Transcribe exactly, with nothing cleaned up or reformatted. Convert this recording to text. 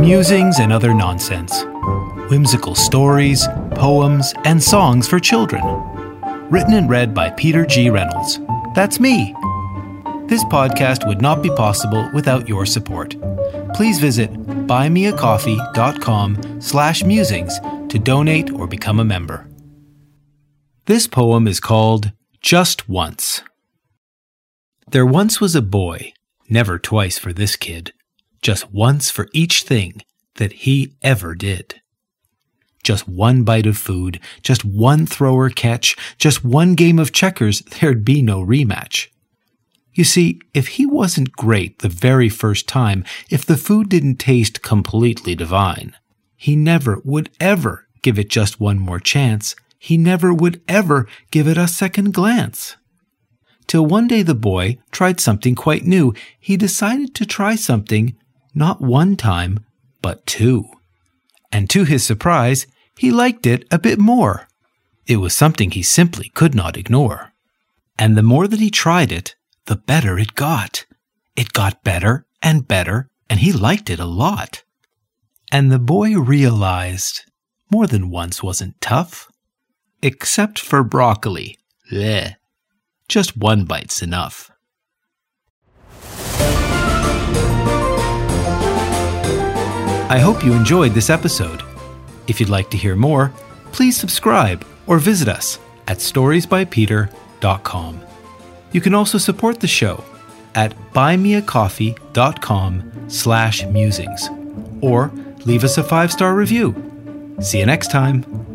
musings and other nonsense, whimsical stories, poems, and songs for children. Written and read by Peter G. Reynolds. That's me. This podcast would not be possible without your support. Please visit buymeacoffee.com slash musings to donate or become a member. This poem is called Just Once. There once was a boy, never twice for this kid, just once for each thing that he ever did. Just one bite of food, just one thrower catch, just one game of checkers, there'd be no rematch. You see, if he wasn't great the very first time, if the food didn't taste completely divine, he never would ever give it just one more chance. He never would ever give it a second glance. Till one day the boy tried something quite new. He decided to try something not one time, but two. And to his surprise, he liked it a bit more. It was something he simply could not ignore. And the more that he tried it, the better it got. It got better and better, and he liked it a lot. And the boy realized more than once wasn't tough. Except for broccoli. Blech. Just one bite's enough. I hope you enjoyed this episode. If you'd like to hear more, please subscribe or visit us at stories by peter dot com. You can also support the show at buymeacoffee.com slash musings or leave us a five-star review. See you next time.